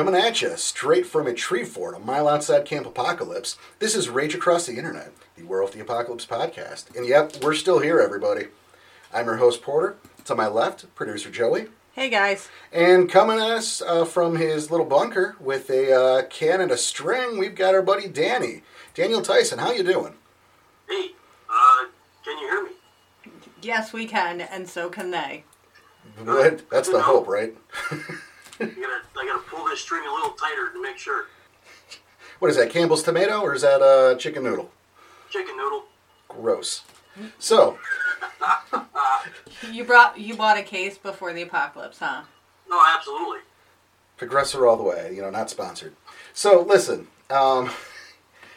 Coming at you straight from a tree fort a mile outside Camp Apocalypse, this is Rage Across the Internet, the World of the Apocalypse podcast. And yep, we're still here, everybody. I'm your host, Porter. To my left, producer Joey. Hey, guys. And coming at us from his little bunker with a can and a string, we've got our buddy Danny. Daniel Tyson, how you doing? Hey, can you hear me? Yes, we can, and so can they. Good. That's the hope, right? I gotta pull this string a little tighter to make sure. What is that, Campbell's tomato, or is that chicken noodle? Chicken noodle. Gross. So. you bought a case before the apocalypse, huh? No, absolutely. Progressor all the way. You know, not sponsored. So listen,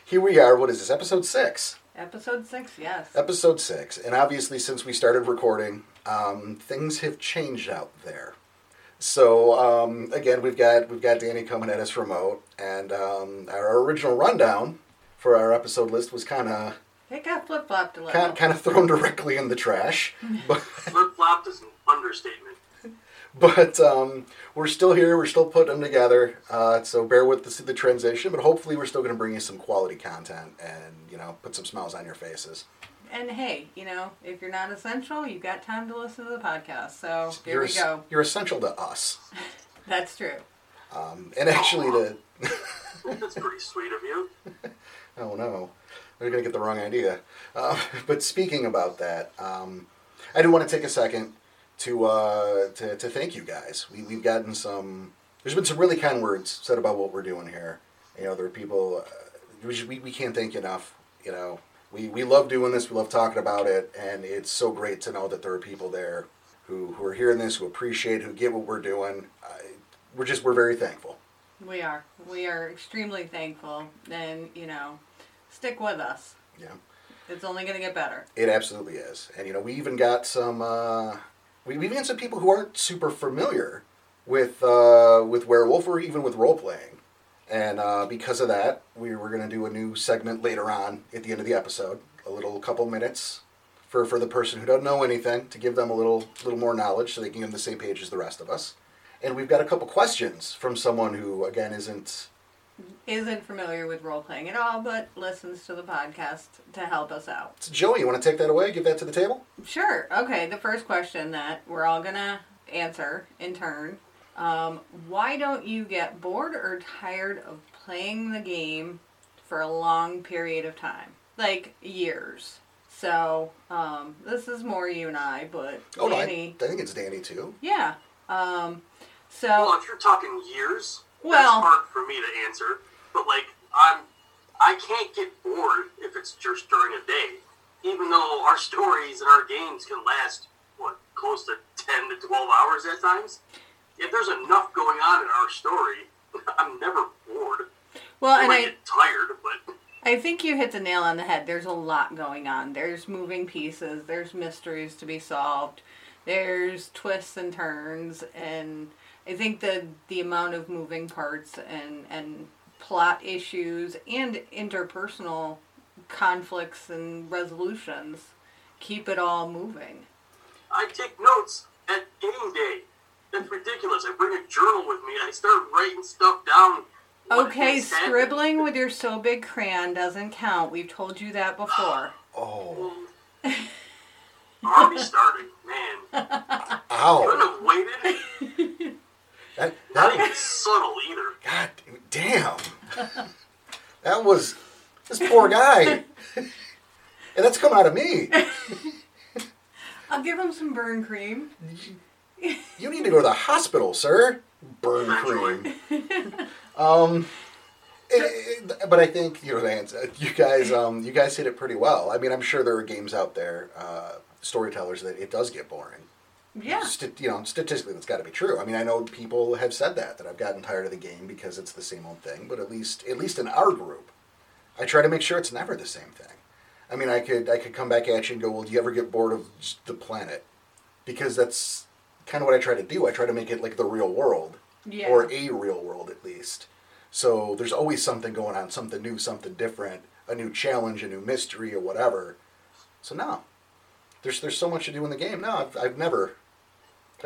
here we are. What is this? Episode 6. Episode 6, yes. Episode 6, and obviously since we started recording, things have changed out there. So, again, we've got Danny coming at us remote, and our original rundown for our episode list was kind of... It got flip-flopped a little. Kind of thrown directly in the trash. Flip-flopped is an understatement. But we're still here, we're still putting them together, so bear with the transition, but hopefully we're still going to bring you some quality content and, you know, put some smiles on your faces. And hey, you know, if you're not essential, you've got time to listen to the podcast. So we go. You're essential to us. That's true. And actually, that's pretty sweet of you. Oh no, we're gonna get the wrong idea. But speaking about that, I do want to take a second to thank you guys. We've gotten some. There's been some really kind words said about what we're doing here. You know, there are people. We can't thank you enough. You know. We love doing this, we love talking about it, and it's so great to know that there are people there who are hearing this, who appreciate, who get what we're doing. We're very thankful. We are. We are extremely thankful, and, you know, stick with us. Yeah. It's only going to get better. It absolutely is. And, you know, we even got some, we even got some people who aren't super familiar with Werewolf or even with role-playing. And because of that, we were going to do a new segment later on at the end of the episode, a little couple minutes for the person who doesn't know anything, to give them a little more knowledge so they can get on the same page as the rest of us. And we've got a couple questions from someone who, again, isn't familiar with role-playing at all, but listens to the podcast to help us out. So Joey, you want to take that away? Give that to the table? Sure. Okay, the first question that we're all going to answer in turn. Why don't you get bored or tired of playing the game for a long period of time? Like, years. So, this is more you and I, but Danny... Oh, I think it's Danny, too. Yeah. Well, if you're talking years, that's hard for me to answer. But, like, I can't get bored if it's just during a day. Even though our stories and our games can last, close to 10 to 12 hours at times? If there's enough going on in our story, I'm never bored. Well, and I get tired, but I think you hit the nail on the head. There's a lot going on. There's moving pieces. There's mysteries to be solved. There's twists and turns, and I think the amount of moving parts and plot issues and interpersonal conflicts and resolutions keep it all moving. I take notes at game day. That's ridiculous. I bring a journal with me and I start writing stuff down. Okay, scribbling with your so big crayon doesn't count. We've told you that before. Oh. Already started, man. Ow. Couldn't have waited. Not even subtle either. God damn. That was this poor guy. And that's come out of me. I'll give him some burn cream. You need to go to the hospital, sir. Burn cream. But I think you guys hit it pretty well. I mean, I'm sure there are games out there, storytellers, that it does get boring. Yeah. Statistically, that's got to be true. I mean, I know people have said that I've gotten tired of the game because it's the same old thing. But at least in our group, I try to make sure it's never the same thing. I mean, I could come back at you and go, well, do you ever get bored of the planet? Because that's kind of what I try to do. I try to make it like the real world, yeah. Or a real world at least. So there's always something going on, something new, something different, a new challenge, a new mystery, or whatever. So no, there's so much to do in the game. No, I've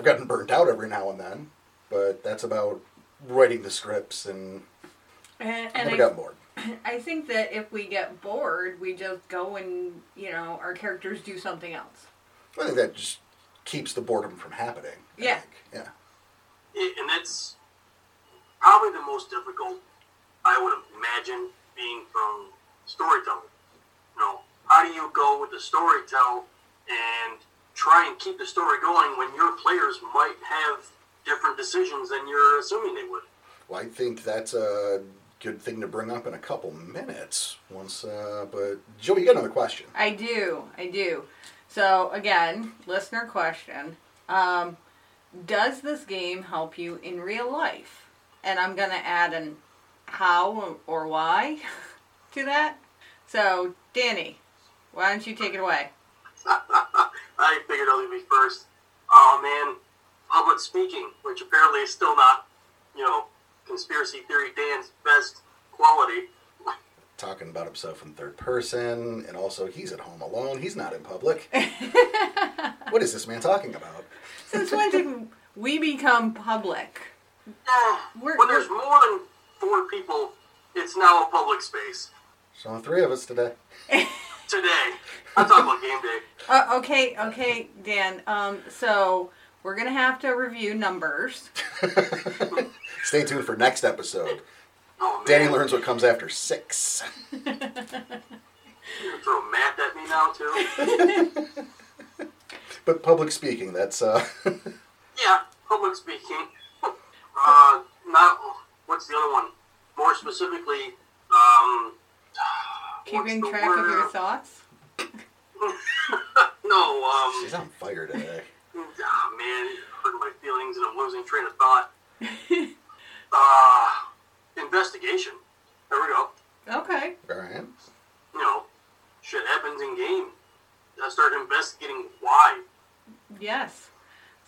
gotten burnt out every now and then, but that's about writing the scripts, and I got bored. I think that if we get bored, we just go and, you know, our characters do something else. I think that just keeps the boredom from happening. Yeah. Yeah. Yeah. And that's probably the most difficult, I would imagine, being from storytelling. You know, how do you go with the story tell and try and keep the story going when your players might have different decisions than you're assuming they would? Well, I think that's a good thing to bring up in a couple minutes. But Joey, you got another question? I do. So again, listener question: does this game help you in real life? And I'm gonna add an how or why to that. So Danny, why don't you take it away? I figured I'll leave me first. Oh man, public speaking, which apparently is still not, you know, conspiracy theory Dan's best quality. Talking about himself in third person, and also he's at home alone. He's not in public. What is this man talking about? Since when did we become public? When there's more than 4 people, it's now a public space. So 3 of us today. Today. I'm talking about game day. Okay, Dan. So we're going to have to review numbers. Stay tuned for next episode. Oh, Danny learns what comes after 6. You're going to throw math at me now, too? But public speaking, that's... Yeah, public speaking. What's the other one? More specifically, keeping track of your thoughts? No, She's on fire today. Ah, man, it hurt my feelings and I'm losing train of thought. Investigation. There we go. Okay. All right. You know, shit happens in game. I start investigating why. Yes.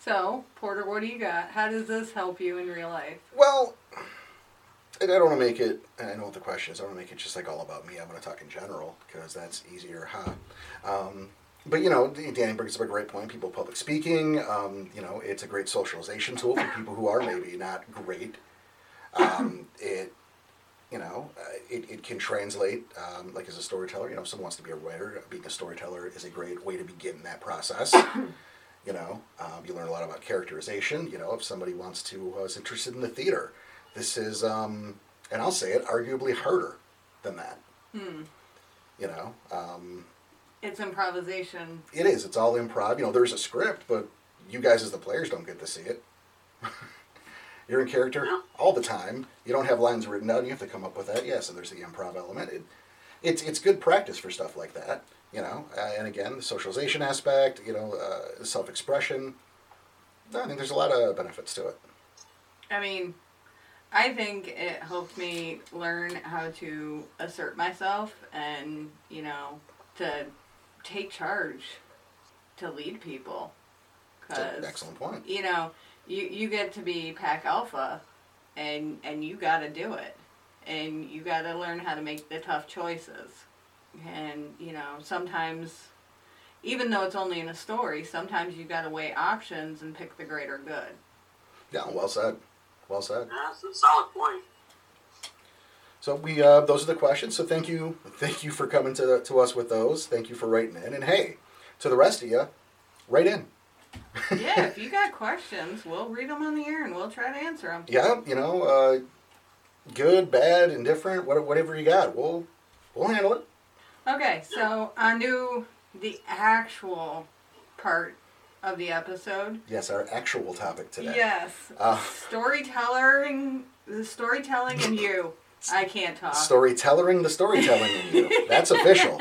So, Porter, what do you got? How does this help you in real life? Well, and I don't want to make it, and I know what the question is, I want to make it just like all about me. I'm going to talk in general, because that's easier, huh? But, you know, Danny brings up a great point. People public speaking, you know, it's a great socialization tool for people who are maybe not great. It can translate, like as a storyteller, you know, if someone wants to be a writer, being a storyteller is a great way to begin that process. You know, you learn a lot about characterization. You know, if somebody wants to, is interested in the theater, this is, and I'll say it, arguably harder than that. Hmm. You know, it's improvisation. It is. It's all improv. You know, there's a script, but you guys as the players don't get to see it. You're in character all the time. You don't have lines written out. You have to come up with that. Yeah, so there's the improv element. It's good practice for stuff like that, you know. And again, the socialization aspect, you know, self-expression. I think there's a lot of benefits to it. I mean, I think it helped me learn how to assert myself and, you know, to take charge, to lead people. That's an excellent point. You know, you get to be pack alpha, and you got to do it, and you got to learn how to make the tough choices. And you know, sometimes, even though it's only in a story, sometimes you got to weigh options and pick the greater good. Yeah, well said. Well said. Yeah, that's a solid point. So we those are the questions. So thank you for coming to us with those. Thank you for writing in. And hey, to the rest of you, write in. Yeah, if you got questions, we'll read them on the air and we'll try to answer them. Yeah, you know, good, bad, indifferent, whatever you got, we'll handle it. Okay, so on to the actual part of the episode. Yes, our actual topic today. Yes, storytelling, and you. I can't talk. The storytelling, and you. That's official.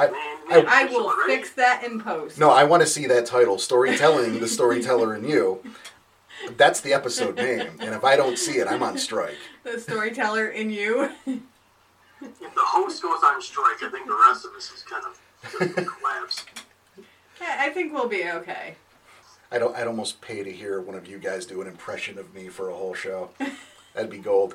I will fix that in post. No, I want to see that title, Storytelling, the Storyteller in You. That's the episode name, and if I don't see it, I'm on strike. The Storyteller in You. If the host goes on strike, I think the rest of us is kind of going to collapse. Yeah, I think we'll be okay. I'd almost pay to hear one of you guys do an impression of me for a whole show. That'd be gold.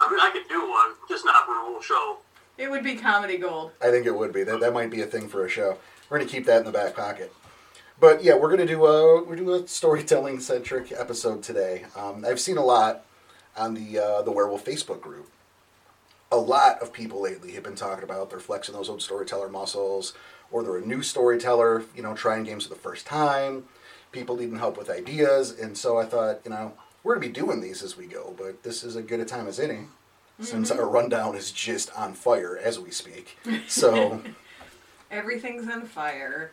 I mean, I could do one, just not for a whole show. It would be comedy gold. I think it would be. That might be a thing for a show. We're going to keep that in the back pocket. But yeah, we're going to do a storytelling-centric episode today. I've seen a lot. on the Werewolf Facebook group, a lot of people lately have been talking about they're flexing those old storyteller muscles, or they're a new storyteller, you know, trying games for the first time, people needing help with ideas. And so I thought, you know, we're going to be doing these as we go, but this is as good a time as any, since our rundown is just on fire as we speak. So everything's on fire.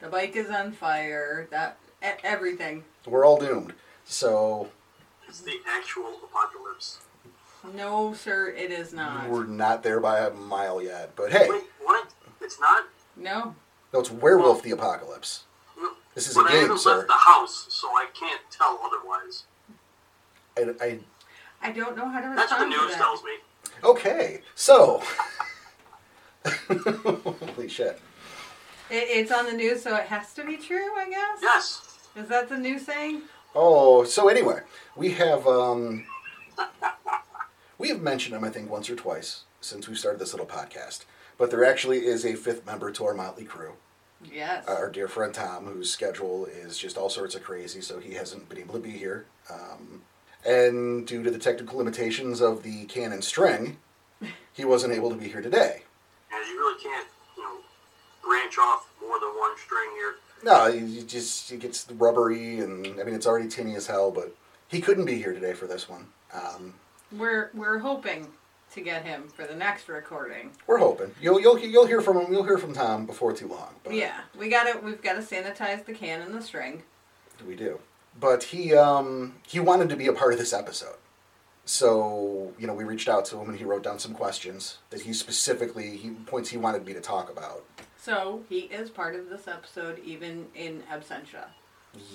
The bike is on fire. That everything. We're all doomed. So it's the actual apocalypse. No, sir, it is not. We're not there by a mile yet, but hey. Wait, what? It's not? No. No, it's Werewolf the Apocalypse. This is a game, sir. I haven't left the house, so I can't tell otherwise. I don't know how to respond to that. That's what the news tells me. Okay, so holy shit. It's on the news, so it has to be true, I guess? Yes. Is that the new saying? Oh, so anyway, we have we've mentioned them, I think, once or twice since we started this little podcast. But there actually is a fifth member to our motley crew. Yes. Our dear friend Tom, whose schedule is just all sorts of crazy, so he hasn't been able to be here. And due to the technical limitations of the can and string, he wasn't able to be here today. Yeah, you really can't, you know, branch off more than one string here. No, it gets rubbery, and I mean, it's already tinny as hell, but he couldn't be here today for this one. We're hoping to get him for the next recording. We're hoping. You'll hear from him. You'll hear from Tom before too long. But yeah, we've got to sanitize the can and the string. We do. But he wanted to be a part of this episode. So, you know, we reached out to him and he wrote down some questions that points he wanted me to talk about. So he is part of this episode even in absentia.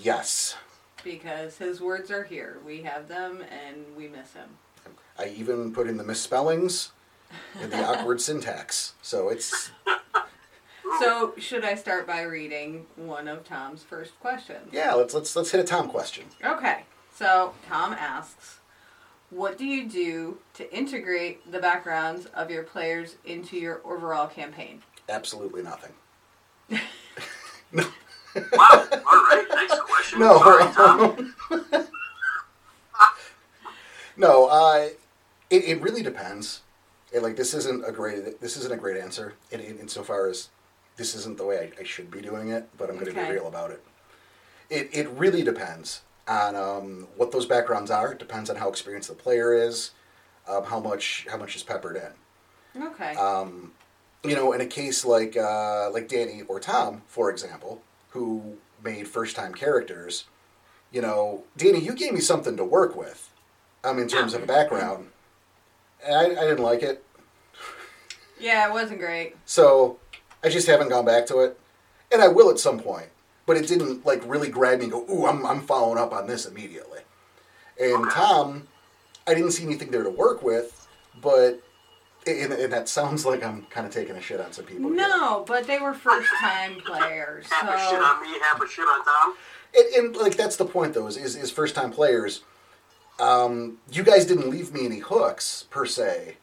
Yes. Because his words are here. We have them and we miss him. I even put in the misspellings and the awkward syntax. So it's... So should I start by reading one of Tom's first questions? Yeah, let's hit a Tom question. Okay. So Tom asks, what do you do to integrate the backgrounds of your players into your overall campaign? Absolutely nothing. No. Wow. All right. Next question. No. Sorry, Tom. No. It really depends. This isn't a great answer. Insofar as this isn't the way I should be doing it, but I'm going to be real about it. It really depends on what those backgrounds are. It depends on how experienced the player is, how much is peppered in. Okay. You know, in a case like Danny or Tom, for example, who made first-time characters, you know, Danny, you gave me something to work with, in terms of a background, and I didn't like it. Yeah, it wasn't great. So I just haven't gone back to it, and I will at some point. But it didn't really grab me and go, ooh, I'm following up on this immediately. And Tom, I didn't see anything there to work with, but and that sounds like I'm kind of taking a shit on some people. No, but they were first-time players. So. Half a shit on me, half a shit on Tom. And that's the point, though, is first-time players. You guys didn't leave me any hooks, per se.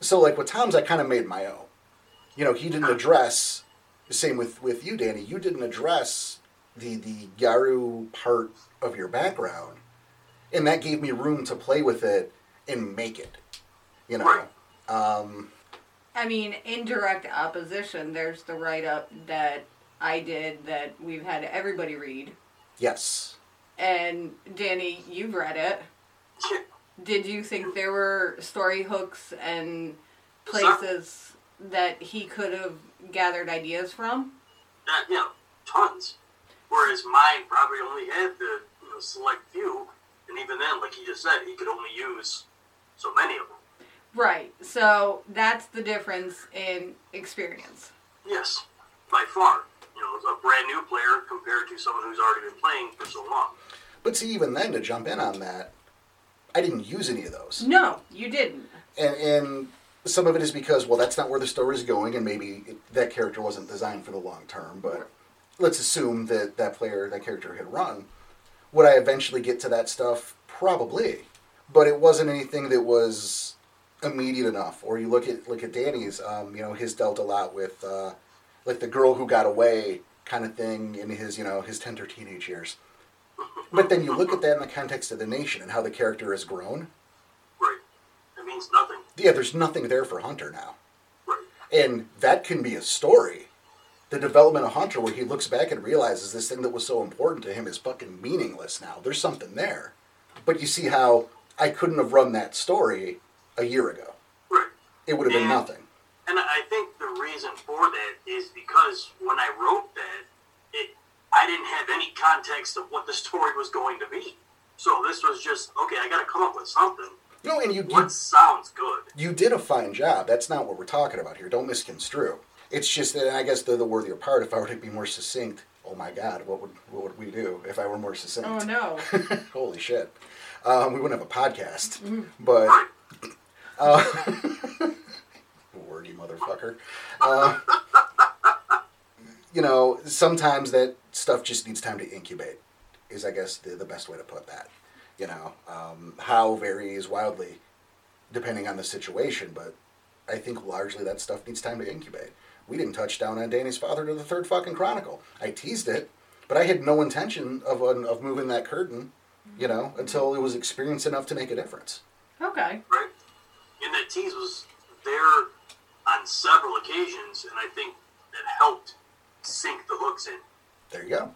So, with Tom's, I kind of made my own. You know, he didn't address... Same with you, Danny. You didn't address the Yaru part of your background. And that gave me room to play with it and make it. You know? In direct opposition, there's the write-up that I did that we've had everybody read. Yes. And, Danny, you've read it. Did you think there were story hooks and places that he could have gathered ideas from? Tons. Whereas mine probably only had the select few, and even then, like he just said, he could only use so many of them. Right. So that's the difference in experience. Yes, by far. A brand new player compared to someone who's already been playing for so long. But see, even then, to jump in on that, I didn't use any of those. No, you didn't. And some of it is because, that's not where the story's going, and maybe that character wasn't designed for the long term, but let's assume that character had run. Would I eventually get to that stuff? Probably. But it wasn't anything that was immediate enough. Or you look at Danny's, his dealt a lot with, the girl who got away kind of thing in his tender teenage years. But then you look at that in the context of the nation and how the character has grown. yeah, there's nothing there for Hunter now. Right. And that can be a story. The development of Hunter, where he looks back and realizes this thing that was so important to him is fucking meaningless now. There's something there. But you see how I couldn't have run that story a year ago. Right. It would have been nothing. And I think the reason for that is because when I wrote that, I didn't have any context of what the story was going to be. So this was just, okay, I got to come up with something. No, and what sounds good. You did a fine job. That's not what we're talking about here. Don't misconstrue. It's just that, and I guess the worthier part, if I were to be more succinct, oh my God, what would we do if I were more succinct? Oh no. Holy shit. We wouldn't have a podcast. Mm-hmm. But... wordy motherfucker. You know, sometimes that stuff just needs time to incubate, is I guess the best way to put that. You know, how varies wildly depending on the situation, but I think largely that stuff needs time to incubate. We didn't touch down on Danny's father to the third fucking chronicle. I teased it, but I had no intention of moving that curtain, you know, until it was experienced enough to make a difference. Okay. Right. And that tease was there on several occasions, and I think it helped sink the hooks in. There you go.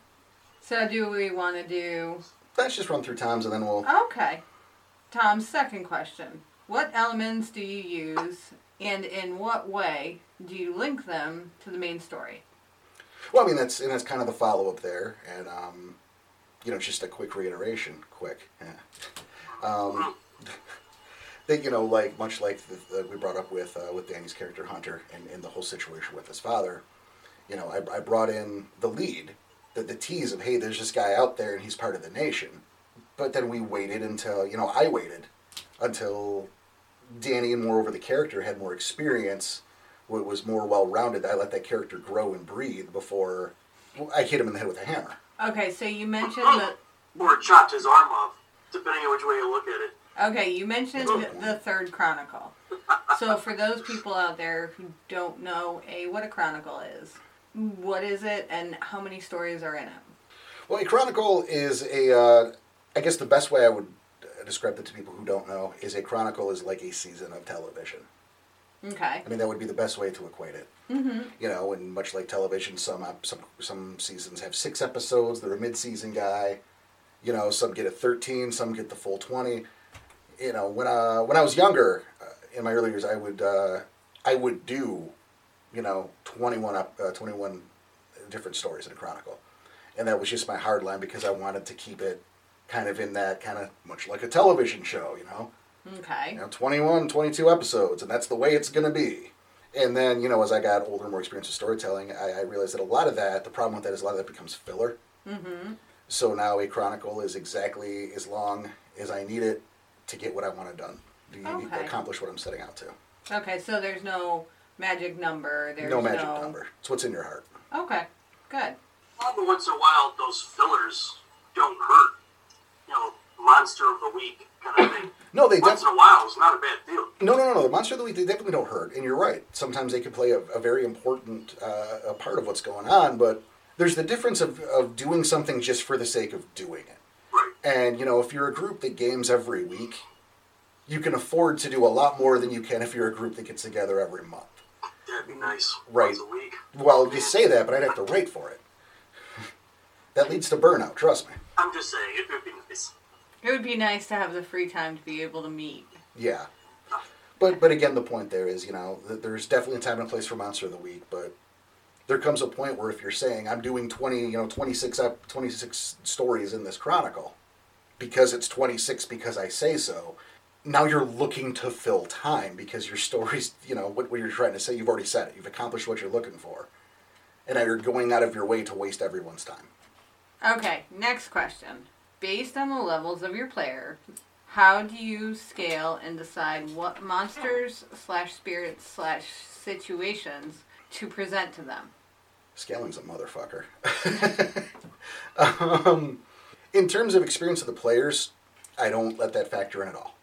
So do we want to do... Let's just run through Tom's and then we'll... Okay. Tom's second question. What elements do you use... and in what way do you link them to the main story? Well, I mean, that's kind of the follow-up there. And, you know, just a quick reiteration. Quick. Yeah. That, you know, like much like the we brought up with Danny's character, Hunter, and the whole situation with his father, you know, I brought in the lead, the tease of, hey, there's this guy out there and he's part of the nation. But then we waited until, you know, I waited until... Danny and moreover the character had more experience, was more well-rounded. I let that character grow and breathe before I hit him in the head with a hammer. Okay, so you mentioned that... Or chopped his arm off, depending on which way you look at it. Okay, you mentioned the third chronicle. So for those people out there who don't know what a chronicle is, what is it and how many stories are in it? Well, a chronicle is a... I guess the best way I would... describe it to people who don't know, is a chronicle is like a season of television. Okay. I mean, that would be the best way to equate it. Mm-hmm. You know, and much like television, some seasons have 6 episodes, they're a mid-season guy, you know, some get a 13, some get the full 20. You know, when I was younger, in my early years, I would do, you know, 21 different stories in a chronicle. And that was just my hard line because I wanted to keep it kind of in that, kind of much like a television show, you know? Okay. You know, 21, 22 episodes, and that's the way it's going to be. And then, you know, as I got older and more experienced with storytelling, I realized that a lot of that, the problem with that is a lot of that becomes filler. Mm-hmm. So now a chronicle is exactly as long as I need it to get what I want done, to accomplish what I'm setting out to. Okay, so there's no magic number. There's no magic number. It's what's in your heart. Okay, good. All but once in a while, those fillers don't hurt. Monster of the week kind of thing. No, they once in a while is not a bad deal. No. The monster of the week, they definitely don't hurt, and you're right. Sometimes they can play a very important a part of what's going on, but there's the difference of doing something just for the sake of doing it. Right. And, you know, if you're a group that games every week, you can afford to do a lot more than you can if you're a group that gets together every month. That'd be nice. Right. Once a week. Well, you say that, but I'd have to write for it. That leads to burnout, trust me. I'm just saying, it would be nice. It would be nice to have the free time to be able to meet. Yeah. But again, the point there is, you know, there's definitely a time and a place for Monster of the Week, but there comes a point where if you're saying, I'm doing 26 stories in this chronicle, because it's 26 because I say so, now you're looking to fill time because your stories, you know, what you're trying to say, you've already said it. You've accomplished what you're looking for. And now you're going out of your way to waste everyone's time. Okay, next question. Based on the levels of your player, how do you scale and decide what monsters /spirits/situations to present to them? Scaling's a motherfucker. In terms of experience of the players, I don't let that factor in at all.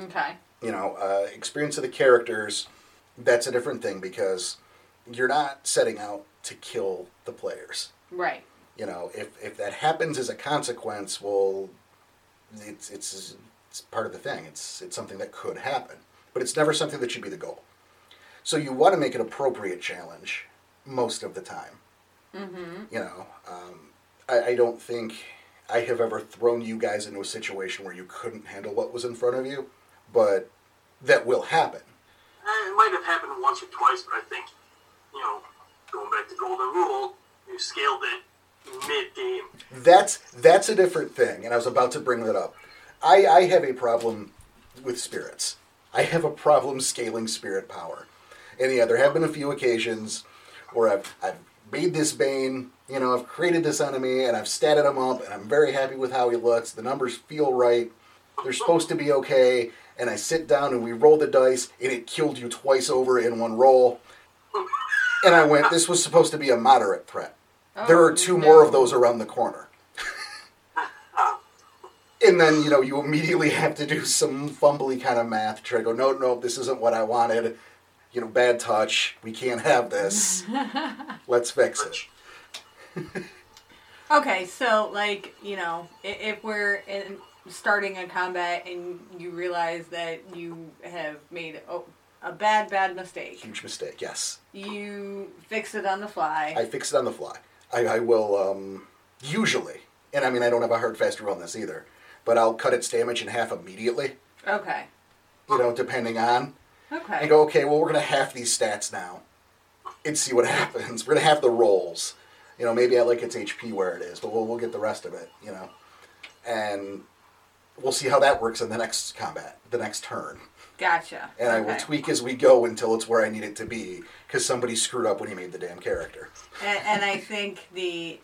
Okay. You know, experience of the characters, that's a different thing because you're not setting out to kill the players. Right. You know, if that happens as a consequence, well, it's part of the thing. It's something that could happen. but it's never something that should be the goal. So you want to make an appropriate challenge most of the time. Mm-hmm. You know, I don't think I have ever thrown you guys into a situation where you couldn't handle what was in front of you, but that will happen. It might have happened once or twice, but I think, you know, going back to Golden Rule, you scaled it mid-game. That's a different thing, and I was about to bring that up. I have a problem with spirits. I have a problem scaling spirit power. And yeah, there have been a few occasions where I've made this Bane, you know, I've created this enemy, and I've statted him up, and I'm very happy with how he looks. The numbers feel right. They're supposed to be okay. And I sit down, and we roll the dice, and it killed you twice over in one roll. And I went, this was supposed to be a moderate threat. Oh, there are two more of those around the corner. And then, you know, you immediately have to do some fumbly kind of math, try to go, no, this isn't what I wanted. You know, bad touch. We can't have this. Let's fix it. Okay, so, like, you know, if we're in starting a combat and you realize that you have made a bad mistake. Huge mistake, yes. You fix it on the fly. I fix it on the fly. I will, usually, and I mean, I don't have a hard, fast rule on this either, but I'll cut its damage in half immediately. Okay. You know, depending on. Okay. And go, okay, well, we're going to half these stats now and see what happens. We're going to half the rolls. You know, maybe I like its HP where it is, but we'll get the rest of it, you know. And we'll see how that works in the next combat, the next turn. Gotcha. And I will tweak as we go until it's where I need it to be, because somebody screwed up when he made the damn character. And I think the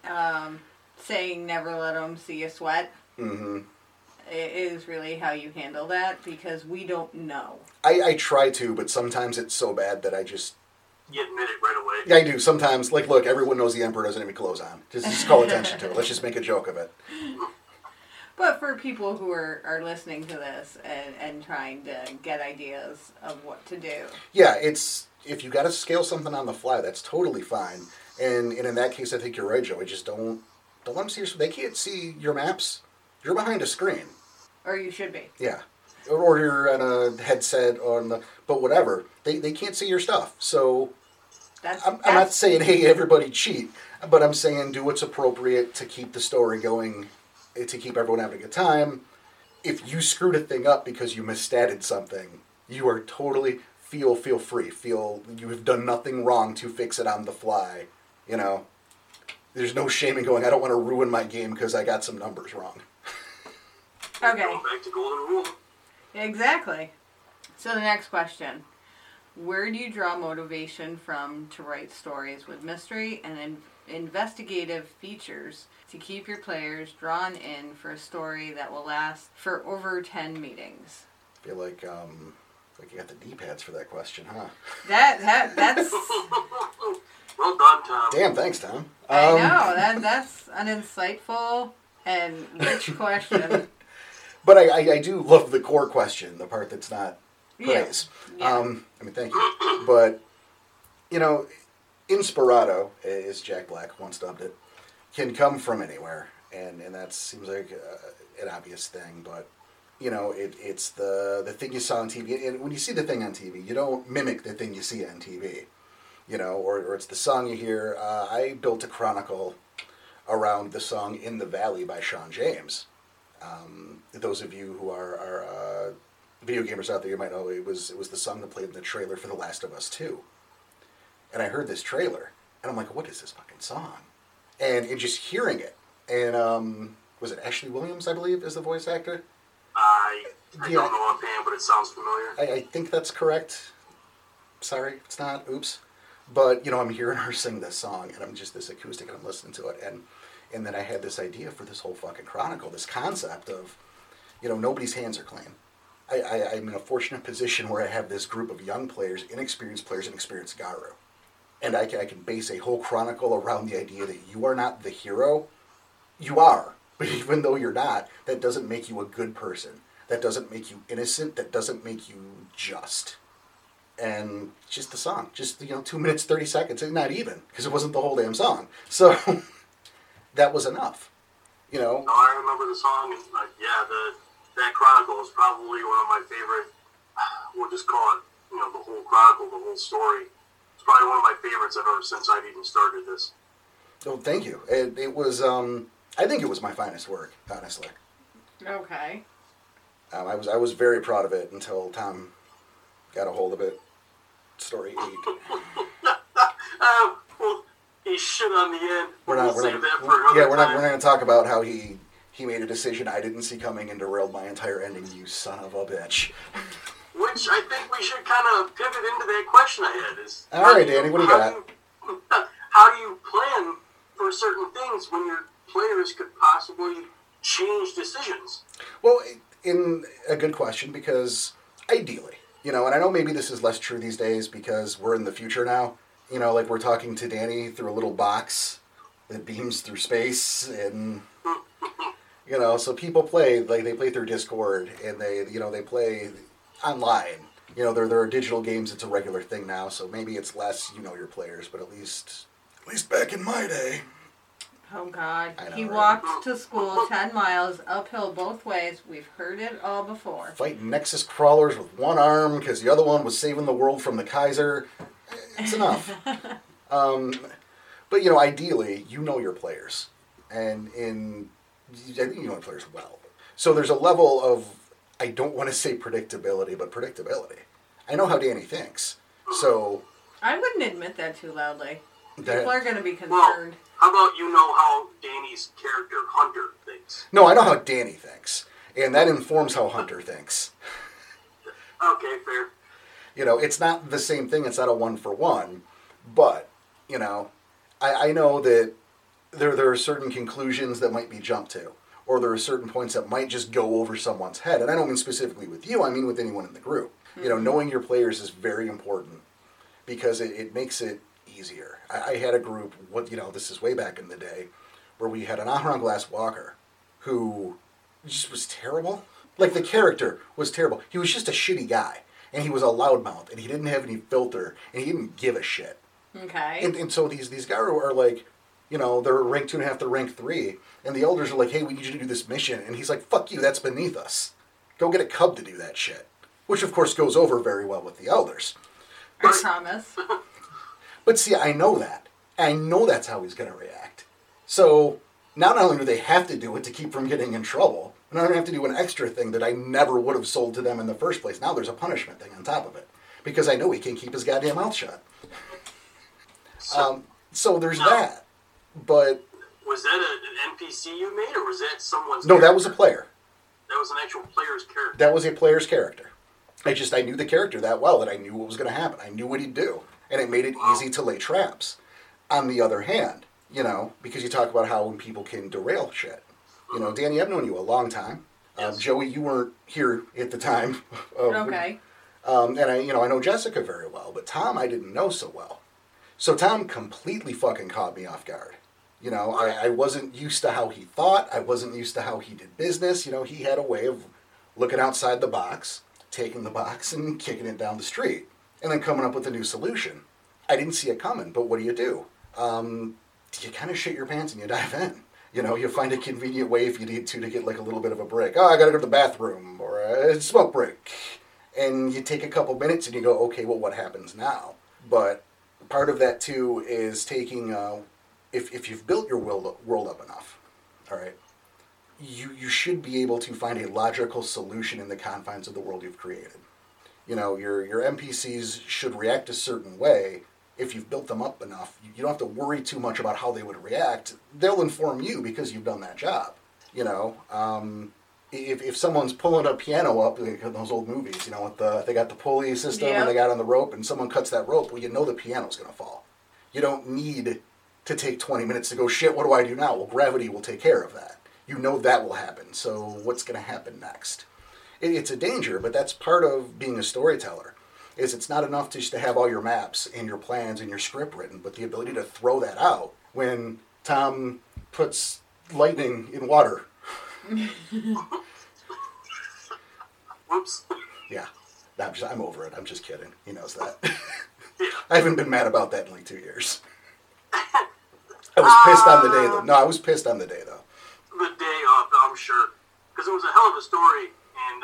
saying, never let them see you sweat, mm-hmm. is really how you handle that, because we don't know. I try to, but sometimes it's so bad that I just... You admit it right away. Yeah, I do. Sometimes, like, look, everyone knows the Emperor doesn't have any clothes on. Just call attention to it. Let's just make a joke of it. But for people who are listening to this and trying to get ideas of what to do. Yeah, it's if you got to scale something on the fly, that's totally fine. And in that case, I think you're right, Joey. Just don't let them see your... They can't see your maps. You're behind a screen. Or you should be. Yeah. Or you're on a headset on the... But whatever. They can't see your stuff. So I'm not saying, hey, everybody cheat. But I'm saying do what's appropriate to keep the story going... to keep everyone having a good time. If you screwed a thing up because you misstatted something, you are totally feel free. Feel you have done nothing wrong to fix it on the fly. You know, there's no shame in going, I don't want to ruin my game because I got some numbers wrong. Okay. Going back to Golden Rule. Exactly. So the next question. Where do you draw motivation from to write stories with mystery and investigative features to keep your players drawn in for a story that will last for over 10 meetings? I feel like you got the D-pads for that question, huh? That's... Well done, Tom. Damn, thanks, Tom. I know, that's an insightful and rich question. But I do love the core question, the part that's not praise. Yeah. I mean, thank you. But, you know... Inspirado, as Jack Black once dubbed it, can come from anywhere, and that seems like an obvious thing, but, you know, it's the thing you saw on TV, and when you see the thing on TV, you don't mimic the thing you see on TV, you know, or it's the song you hear. I built a chronicle around the song In the Valley by Sean James. Those of you who are video gamers out there, you might know it was the song that played in the trailer for The Last of Us 2. And I heard this trailer, and I'm like, what is this fucking song? And just hearing it, and was it Ashley Williams, I believe, is the voice actor? I don't know offhand, but it sounds familiar. I think that's correct. Sorry, it's not. Oops. But, you know, I'm hearing her sing this song, and I'm just this acoustic, and I'm listening to it. And then I had this idea for this whole fucking chronicle, this concept of, you know, nobody's hands are clean. I'm in a fortunate position where I have this group of young players, inexperienced players, and experienced Garu. And I can base a whole chronicle around the idea that you are not the hero. You are. But even though you're not, that doesn't make you a good person. That doesn't make you innocent. That doesn't make you just. And just the song. Just, you know, 2 minutes, 30 seconds. And not even. Because it wasn't the whole damn song. So, that was enough. You know? No, I remember the song. And that chronicle is probably one of my favorite... we'll just call it, you know, the whole chronicle, the whole story. It's probably one of my favorites ever since I've even started this. Oh, thank you. It was, I think it was my finest work, honestly. Okay. I was very proud of it until Tom got a hold of it. Story 8. Well, he shit on the end. We're not going to talk about how he made a decision I didn't see coming and derailed my entire ending. You son of a bitch. Which I think we should kind of pivot into that question I had. Is all right, Danny. What do you got? How do you plan for certain things when your players could possibly change decisions? Well, in a good question, because ideally, you know, and I know maybe this is less true these days because we're in the future now. You know, like we're talking to Danny through a little box that beams through space, and you know, so people play like they play through Discord and they play online. You know, there are digital games. It's a regular thing now, so maybe it's less you know your players, but at least back in my day. Oh, God. I know, he walked to school 10 miles uphill both ways. We've heard it all before. Fighting Nexus crawlers with one arm because the other one was saving the world from the Kaiser. It's enough. But, you know, ideally, you know your players. And I think you know your players well. So there's a level of, I don't want to say predictability, but predictability. I know how Danny thinks. So I wouldn't admit that too loudly. People are going to be concerned. Well, how about you know how Danny's character Hunter thinks? No, I know how Danny thinks, and that informs how Hunter thinks. Okay, fair. You know, it's not the same thing. It's not a one-for-one, but, you know, I know that there are certain conclusions that might be jumped to, or there are certain points that might just go over someone's head, and I don't mean specifically with you. I mean with anyone in the group. Mm-hmm. You know, knowing your players is very important because it makes it easier. I had a group, this is way back in the day, where we had an Aharon Glass Walker who just was terrible. Like, the character was terrible. He was just a shitty guy, and he was a loudmouth, and he didn't have any filter, and he didn't give a shit. Okay. And so these guys are like, you know, they're rank 2.5, they're rank 3, and the elders are like, hey, we need you to do this mission, and he's like, fuck you, that's beneath us. Go get a cub to do that shit. Which, of course, goes over very well with the elders. I promise. But see, I know that. I know that's how he's going to react. So now not only do they have to do it to keep from getting in trouble, and I don't have to do an extra thing that I never would have sold to them in the first place. Now there's a punishment thing on top of it. Because I know he can't keep his goddamn mouth shut. So there's that. But was that an NPC you made, or was that someone's character? No, that was a player. That was an actual player's character. That was a player's character. I knew the character that well that I knew what was going to happen. I knew what he'd do. And it made it easy to lay traps. On the other hand, you know, because you talk about how people can derail shit. You know, Danny, I've known you a long time. Yes. Joey, you weren't here at the time. Okay. And I know Jessica very well, but Tom I didn't know so well. So Tom completely fucking caught me off guard. You know, I wasn't used to how he thought. I wasn't used to how he did business. You know, he had a way of looking outside the box, taking the box and kicking it down the street. And then coming up with a new solution. I didn't see it coming, but what do? You kind of shit your pants and you dive in. You know, you find a convenient way if you need to get like a little bit of a break. Oh, I got to go to the bathroom or a smoke break. And you take a couple minutes and you go, okay, well, what happens now? But part of that, too, is taking, if you've built your world up enough, all right, you should be able to find a logical solution in the confines of the world you've created. You know, your NPCs should react a certain way if you've built them up enough. You don't have to worry too much about how they would react. They'll inform you because you've done that job. You know, if someone's pulling a piano up, like in those old movies, you know, with they got the pulley system and they got on the rope and someone cuts that rope, well, you know the piano's going to fall. You don't need to take 20 minutes to go, shit, what do I do now? Well, gravity will take care of that. You know that will happen, so what's going to happen next? It's a danger, but that's part of being a storyteller. Is it's not enough just to have all your maps and your plans and your script written, but the ability to throw that out when Tom puts lightning in water. Whoops. Yeah. I'm over it. I'm just kidding. He knows that. I haven't been mad about that in like 2 years. I was pissed on the day, though. The day of, I'm sure. Because it was a hell of a story. And,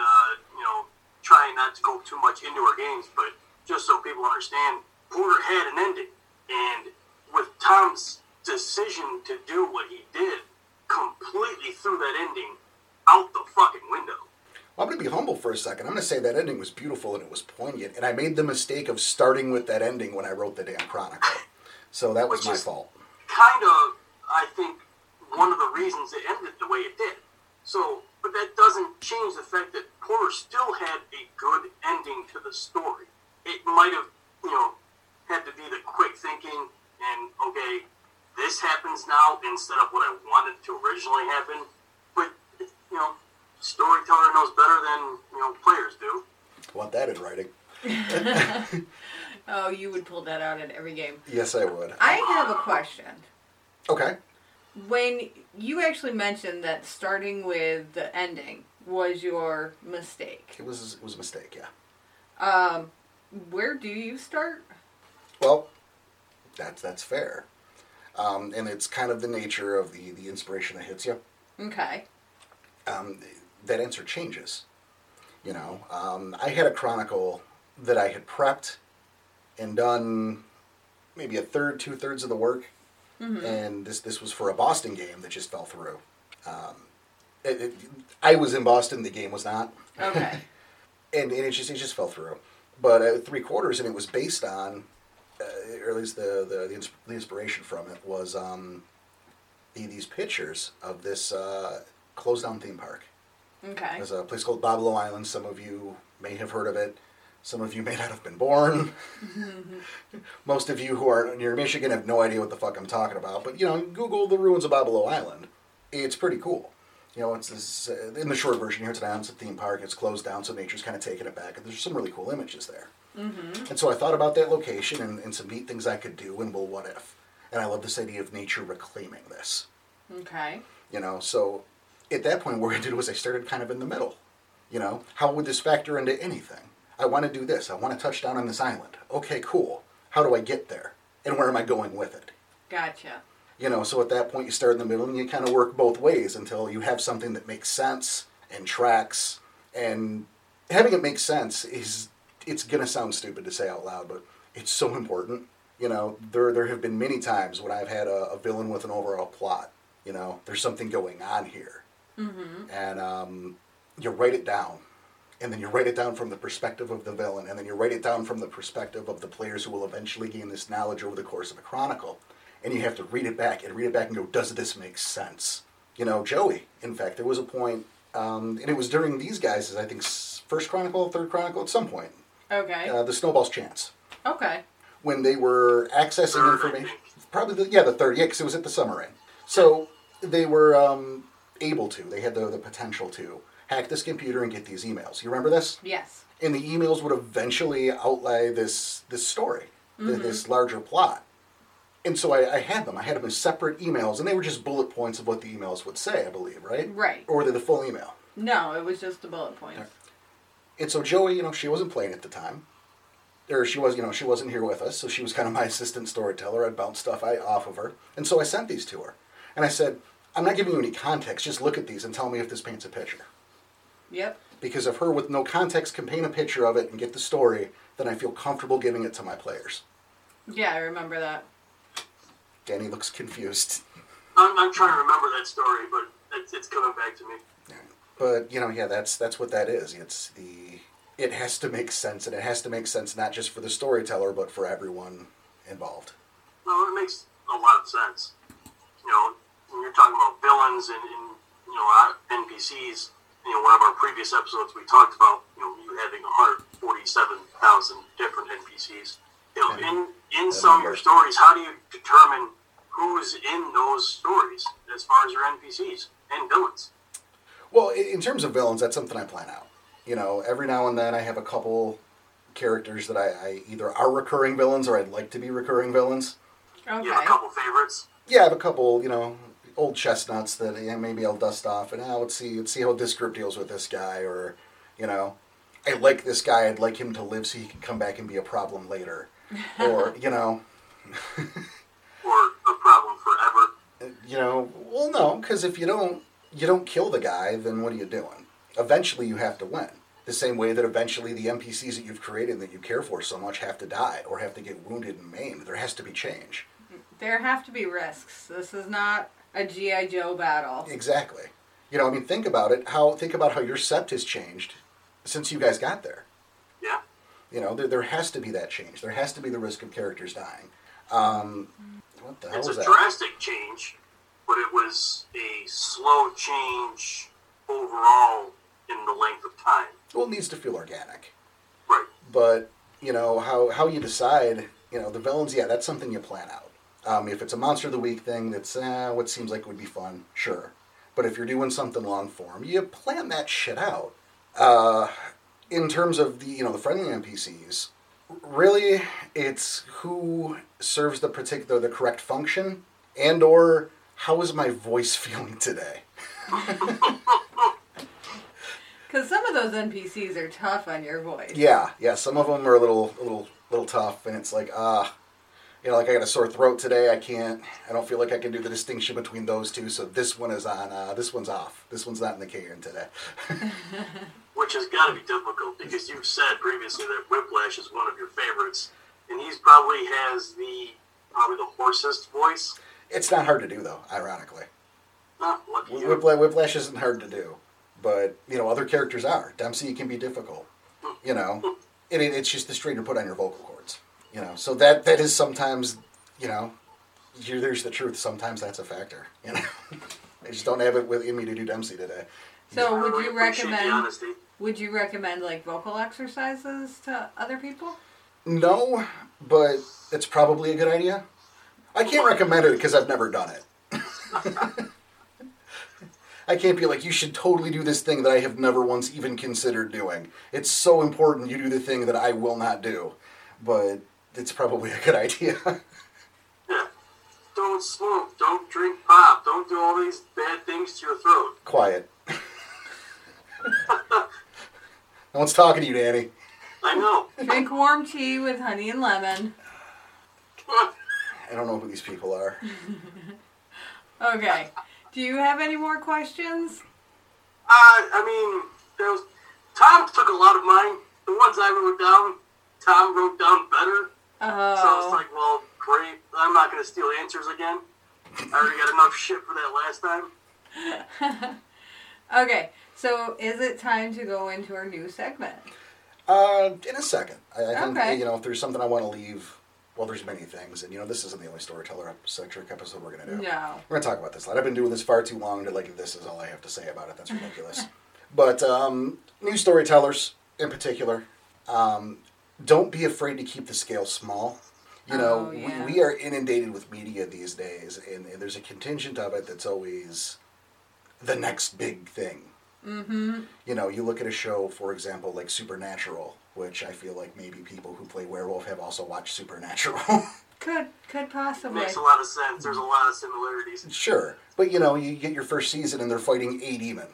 you know, trying not to go too much into our games, but just so people understand, Porter had an ending, and with Tom's decision to do what he did, completely threw that ending out the fucking window. Well, I'm going to be humble for a second. I'm going to say that ending was beautiful and it was poignant, and I made the mistake of starting with that ending when I wrote the damn chronicle. So that was my fault. Kind of, I think, one of the reasons it ended the way it did. So, but that doesn't change the fact that Porter still had a good ending to the story. It might have, you know, had to be the quick thinking and, okay, this happens now instead of what I wanted to originally happen. But, you know, storyteller knows better than, you know, players do. I want that in writing. Oh, you would pull that out in every game. Yes, I would. I have a question. Okay. When you actually mentioned that starting with the ending was your mistake. It was a mistake, yeah. Where do you start? Well, that's fair. And it's kind of the nature of the inspiration that hits you. Okay. That answer changes. You know, I had a chronicle that I had prepped and done maybe two-thirds of the work. Mm-hmm. And this was for a Boston game that just fell through. I was in Boston, the game was not. Okay. and it just fell through. But 3/4, and it was based on, or at least the inspiration from it was these pictures of this closed down theme park. Okay. There's a place called Babalo Island. Some of you may have heard of it. Some of you may not have been born. Most of you who are near Michigan have no idea what the fuck I'm talking about. But, you know, Google the ruins of Babalo Island. It's pretty cool. You know, it's this, in the short version here today, it's a theme park. It's closed down, so nature's kind of taking it back. And there's some really cool images there. Mm-hmm. And so I thought about that location and some neat things I could do and, well, what if? And I love this idea of nature reclaiming this. Okay. You know, so at that point, what I did was I started kind of in the middle. You know, how would this factor into anything? I want to do this. I want to touch down on this island. Okay, cool. How do I get there? And where am I going with it? Gotcha. You know, so at that point you start in the middle and you kind of work both ways until you have something that makes sense and tracks. And having it make sense it's going to sound stupid to say out loud, but it's so important. You know, there have been many times when I've had a villain with an overall plot. You know, there's something going on here. Mm-hmm. And you write it down. And then you write it down from the perspective of the villain, and then you write it down from the perspective of the players who will eventually gain this knowledge over the course of the chronicle. And you have to read it back and go, does this make sense? You know, Joey, in fact, there was a point, and it was during these guys', I think, first chronicle, third chronicle, at some point. Okay. The Snowball's Chance. Okay. When they were accessing information, probably, the third, because it was at the summer inn. So they were able to, they had the potential to hack this computer and get these emails. You remember this? Yes. And the emails would eventually outlay this story, mm-hmm. this larger plot. And so I had them. I had them as separate emails, and they were just bullet points of what the emails would say, I believe, right? Right. Or were they the full email? No, it was just the bullet points. And so Joey, you know, she wasn't playing at the time. Or she was, you know, she wasn't here with us, so she was kind of my assistant storyteller. I'd bounce stuff off of her. And so I sent these to her. And I said, I'm not giving you any context. Just look at these and tell me if this paints a picture. Yep. Because if her with no context can paint a picture of it and get the story, then I feel comfortable giving it to my players. Yeah, I remember that. Danny looks confused. I'm trying to remember that story, but it's coming back to me. Yeah. But, you know, yeah, that's what that is. It has to make sense, and it has to make sense not just for the storyteller, but for everyone involved. Well, it makes a lot of sense. You know, when you're talking about villains and you know, NPCs... You know, one of our previous episodes, we talked about, you know, you having 147,000 different NPCs. You know, in some of your stories, how do you determine who's in those stories as far as your NPCs and villains? Well, in terms of villains, that's something I plan out. You know, every now and then I have a couple characters that I either are recurring villains or I'd like to be recurring villains. Okay. You have a couple favorites? Yeah, I have a couple, you know... old chestnuts that maybe I'll dust off and let's see how this group deals with this guy, or, you know, I like this guy, I'd like him to live so he can come back and be a problem later. Or, you know... or a problem forever. You know, well, no, because if you don't kill the guy, then what are you doing? Eventually you have to win. The same way that eventually the NPCs that you've created that you care for so much have to die or have to get wounded and maimed. There has to be change. There have to be risks. This is not a G.I. Joe battle. Exactly. You know, I mean, think about it. Think about how your sept has changed since you guys got there. Yeah. You know, there has to be that change. There has to be the risk of characters dying. What the hell was that? It's a drastic change, but it was a slow change overall in the length of time. Well, it needs to feel organic. Right. But, you know, how you decide, you know, the villains, yeah, that's something you plan out. If it's a Monster of the Week thing, that's what seems like would be fun, sure. But if you're doing something long form, you plan that shit out. In terms of the friendly NPCs, really, it's who serves the correct function, and or how is my voice feeling today? Because some of those NPCs are tough on your voice. Yeah. Some of them are a little tough, and it's like I got a sore throat today. I don't feel like I can do the distinction between those two. So this one is on. This one's off. This one's not in the cairn today. Which has got to be difficult because you've said previously that Whiplash is one of your favorites, and he probably has the hoarsest voice. It's not hard to do though, ironically. Not lucky. Whiplash isn't hard to do, but other characters are. Dempsey can be difficult. It's just the strain you put on your vocal cords. So that is sometimes, there's the truth. Sometimes that's a factor. I just don't have it within me to do Dempsey today. So would you recommend like vocal exercises to other people? No, but it's probably a good idea. I can't recommend it because I've never done it. I can't be like, you should totally do this thing that I have never once even considered doing. It's so important you do the thing that I will not do. But it's probably a good idea. Yeah. Don't smoke. Don't drink pop. Don't do all these bad things to your throat. Quiet. No one's talking to you, Danny. I know. Drink warm tea with honey and lemon. I don't know who these people are. Okay. Do you have any more questions? Tom took a lot of mine. The ones I wrote down, Tom wrote down better. Oh. So I was like, well, great. I'm not going to steal answers again. I already got enough shit for that last time. Okay. So is it time to go into our new segment? In a second. I think, if there's something I want to leave, well, there's many things. And, this isn't the only storyteller-centric episode we're going to do. No. We're going to talk about this a lot. I've been doing this far too long that, this is all I have to say about it. That's ridiculous. But new storytellers in particular, don't be afraid to keep the scale small. We are inundated with media these days, and there's a contingent of it that's always the next big thing. Mm-hmm. You look at a show, for example, like Supernatural, which I feel like maybe people who play Werewolf have also watched Supernatural. Could possibly. It makes a lot of sense. There's a lot of similarities. Sure. But, you get your first season and they're fighting a demon.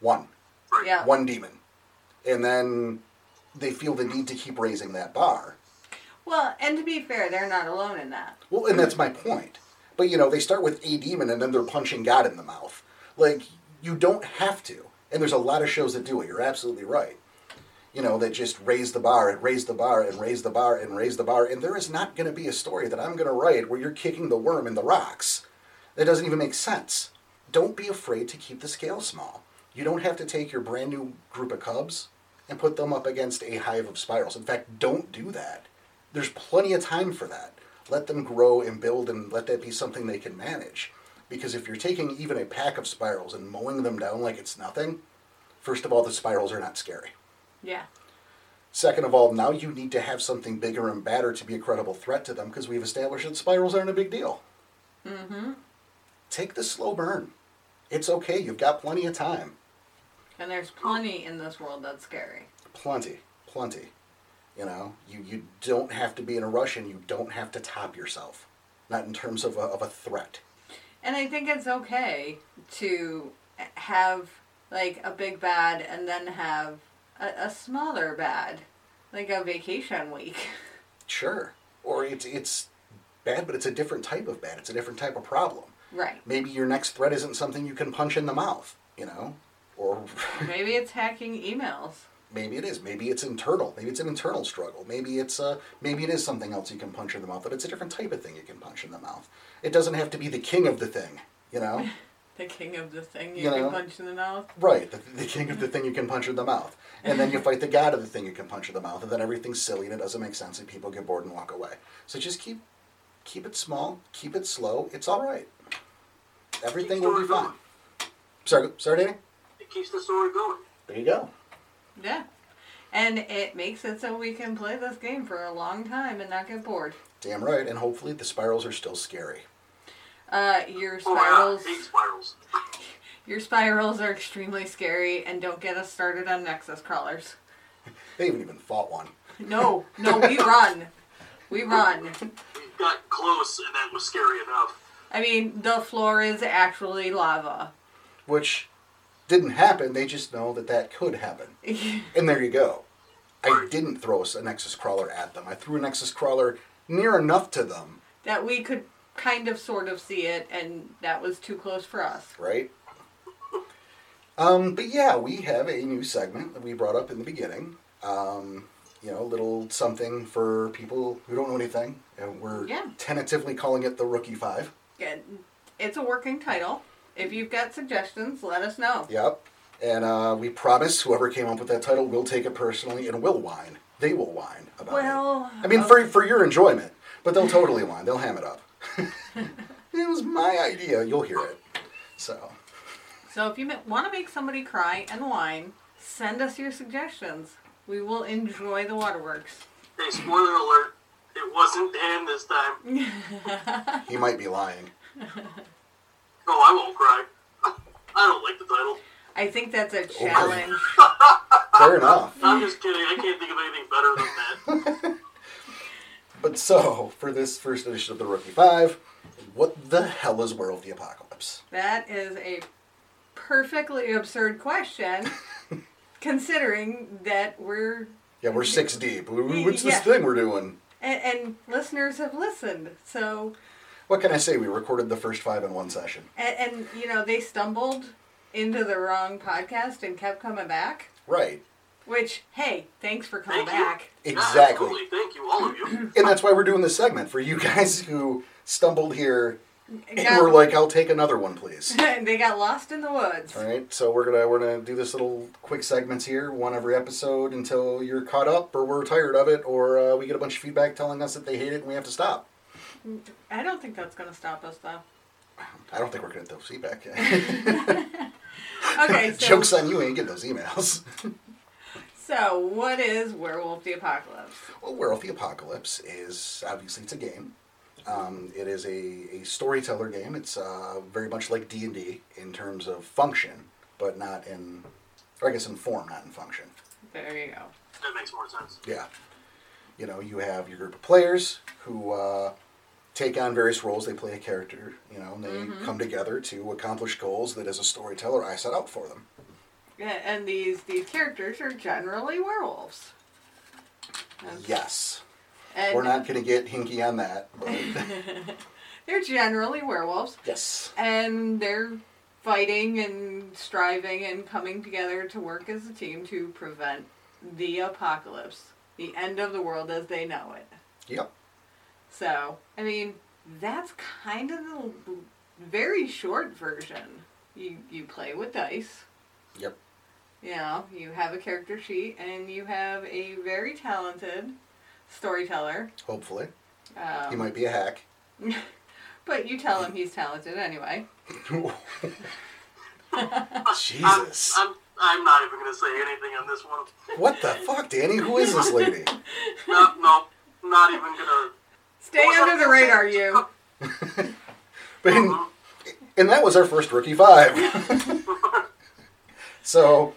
One. Right. Yeah. One demon. And then they feel the need to keep raising that bar. Well, and to be fair, they're not alone in that. Well, and that's my point. But, they start with a demon and then they're punching God in the mouth. Like, you don't have to. And there's a lot of shows that do it. You're absolutely right. That just raise the bar and raise the bar and raise the bar and raise the bar. And there is not going to be a story that I'm going to write where you're kicking the worm in the rocks. That doesn't even make sense. Don't be afraid to keep the scale small. You don't have to take your brand new group of cubs and put them up against a hive of spirals. In fact, don't do that. There's plenty of time for that. Let them grow and build and let that be something they can manage. Because if you're taking even a pack of spirals and mowing them down like it's nothing, first of all, the spirals are not scary. Yeah. Second of all, now you need to have something bigger and badder to be a credible threat to them because we've established that spirals aren't a big deal. Mm-hmm. Take the slow burn. It's okay. You've got plenty of time. And there's plenty in this world that's scary. Plenty. You don't have to be in a rush and you don't have to top yourself. Not in terms of a threat. And I think it's okay to have, a big bad and then have a smaller bad. Like a vacation week. Sure. Or it's bad, but it's a different type of bad. It's a different type of problem. Right. Maybe your next threat isn't something you can punch in the mouth, Or maybe it's hacking emails. Maybe it is. Maybe it's internal. Maybe it's an internal struggle. Maybe it is something else you can punch in the mouth, but it's a different type of thing you can punch in the mouth. It doesn't have to be the king of the thing, you know? The king of the thing you can punch in the mouth? Right. The king of the thing you can punch in the mouth. And then you fight the god of the thing you can punch in the mouth, and then everything's silly and it doesn't make sense and people get bored and walk away. So just keep it small, keep it slow. It's all right. Everything will be fine. Sorry, Danny? It keeps the story going. There you go. Yeah. And it makes it so we can play this game for a long time and not get bored. Damn right. And hopefully the spirals are still scary. Your spirals... Oh, yeah. Spirals. Your spirals are extremely scary, and don't get us started on Nexus crawlers. They haven't even fought one. No, we run. We run. We got close, and that was scary enough. I mean, the floor is actually lava. Which... didn't happen, they just know that could happen. And there you go. I didn't throw a Nexus Crawler at them. I threw a Nexus Crawler near enough to them. That we could kind of sort of see it, and that was too close for us. Right? But yeah, we have a new segment that we brought up in the beginning. A little something for people who don't know anything. And we're tentatively calling it the Rookie Five. Yeah, it's a working title. If you've got suggestions, let us know. Yep. And we promise whoever came up with that title will take it personally and will whine. They will whine about it. I mean, okay. for your enjoyment. But they'll totally whine. They'll ham it up. It was my idea. You'll hear it. So if you want to make somebody cry and whine, send us your suggestions. We will enjoy the waterworks. Hey, spoiler alert. It wasn't Dan this time. He might be lying. Oh, I won't cry. I don't like the title. I think that's a challenge. Fair enough. I'm just kidding. I can't think of anything better than that. But so, for this first edition of the Rookie 5, what the hell is World of the Apocalypse? That is a perfectly absurd question, considering that we're... Yeah, we're six deep. What's this thing we're doing? And listeners have listened, so... What can I say? We recorded the first 5 in one session. And they stumbled into the wrong podcast and kept coming back. Right. Which, hey, thanks for coming back. Exactly. Yeah, absolutely. Thank you, all of you. And that's why we're doing this segment, for you guys who stumbled here and were like, I'll take another one, please. They got lost in the woods. All right, so we're gonna do this little quick segments here, one every episode, until you're caught up, or we're tired of it, or we get a bunch of feedback telling us that they hate it and we have to stop. I don't think that's going to stop us, though. I don't think we're going to throw feedback. Okay, so... Joke's on you, ain't getting those emails. So, what is Werewolf the Apocalypse? Well, Werewolf the Apocalypse is, obviously, it's a game. It is a storyteller game. It's very much like D&D in terms of function, but not in... Or I guess in form, not in function. There you go. That makes more sense. Yeah. You have your group of players who... take on various roles, they play a character, and they come together to accomplish goals that, as a storyteller, I set out for them. Yeah, and these characters are generally werewolves. Yes. And we're not going to get hinky on that. But they're generally werewolves. Yes. And they're fighting and striving and coming together to work as a team to prevent the apocalypse. The end of the world as they know it. Yep. So, I mean, that's kind of the very short version. You play with dice. Yep. You have a character sheet, and you have a very talented storyteller. Hopefully. He might be a hack. But you tell him he's talented anyway. Jesus. I'm not even going to say anything on this one. What the fuck, Danny? Who is this lady? No, not even going to... Stay under the radar, you. And that was our first Rookie 5. So,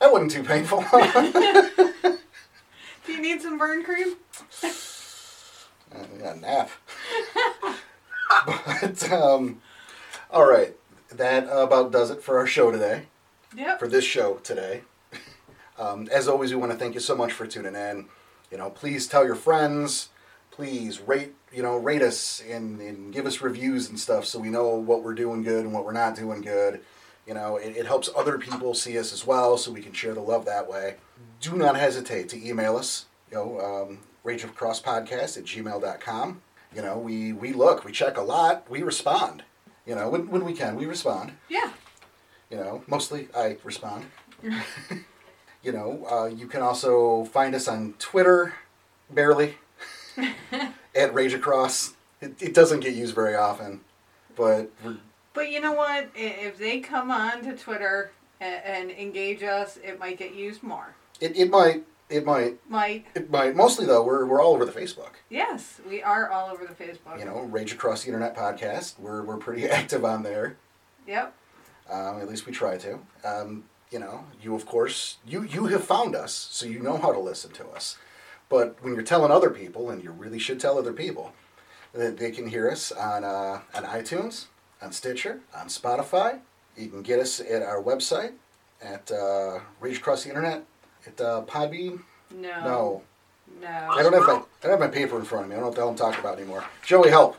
that wasn't too painful. Do you need some burn cream? A nap. But, all right. That about does it for our show today. Yep. For this show today. As always, we want to thank you so much for tuning in. Please tell your friends. Please rate us and give us reviews and stuff so we know what we're doing good and what we're not doing good. You know, it helps other people see us as well, so we can share the love that way. Do not hesitate to email us, you know, rageofcrosspodcast@gmail.com. You know, we look, we check a lot, we respond. You know, when we can, we respond. Yeah. You know, mostly I respond. You know, you can also find us on Twitter, barely, at Rage Across. It doesn't get used very often, but... But you know what? If they come on to Twitter and engage us, it might get used more. It might. Mostly, though, we're all over the Facebook. Yes, we are all over the Facebook. You know, Rage Across the Internet podcast. We're pretty active on there. Yep. At least we try to. You know, you, of course, you have found us, so you know how to listen to us. But when you're telling other people, and you really should tell other people, that they can hear us on iTunes, on Stitcher, on Spotify. You can get us at our website, at Rage Across the Internet, at Podbean. No. I don't have my paper in front of me. I don't know what the hell I'm talking about anymore. Joey, help.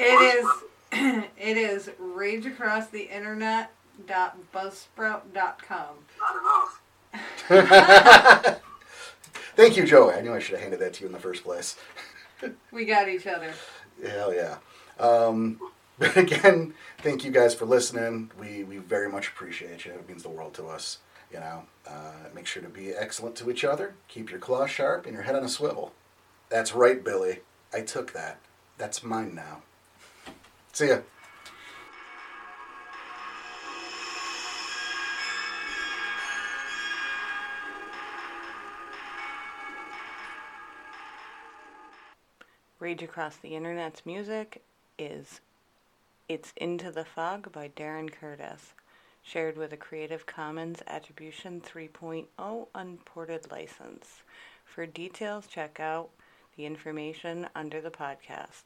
It is rageacrosstheinternet.buzzsprout.com. Not enough. Thank you, Joey. I knew I should have handed that to you in the first place. We got each other. Hell yeah. But again, thank you guys for listening. We very much appreciate you. It means the world to us. You know, make sure to be excellent to each other. Keep your claws sharp and your head on a swivel. That's right, Billy. I took that. That's mine now. See ya. Rage Across the Internet's music is It's Into the Fog by Darren Curtis, shared with a Creative Commons Attribution 3.0 unported license. For details, check out the information under the podcast.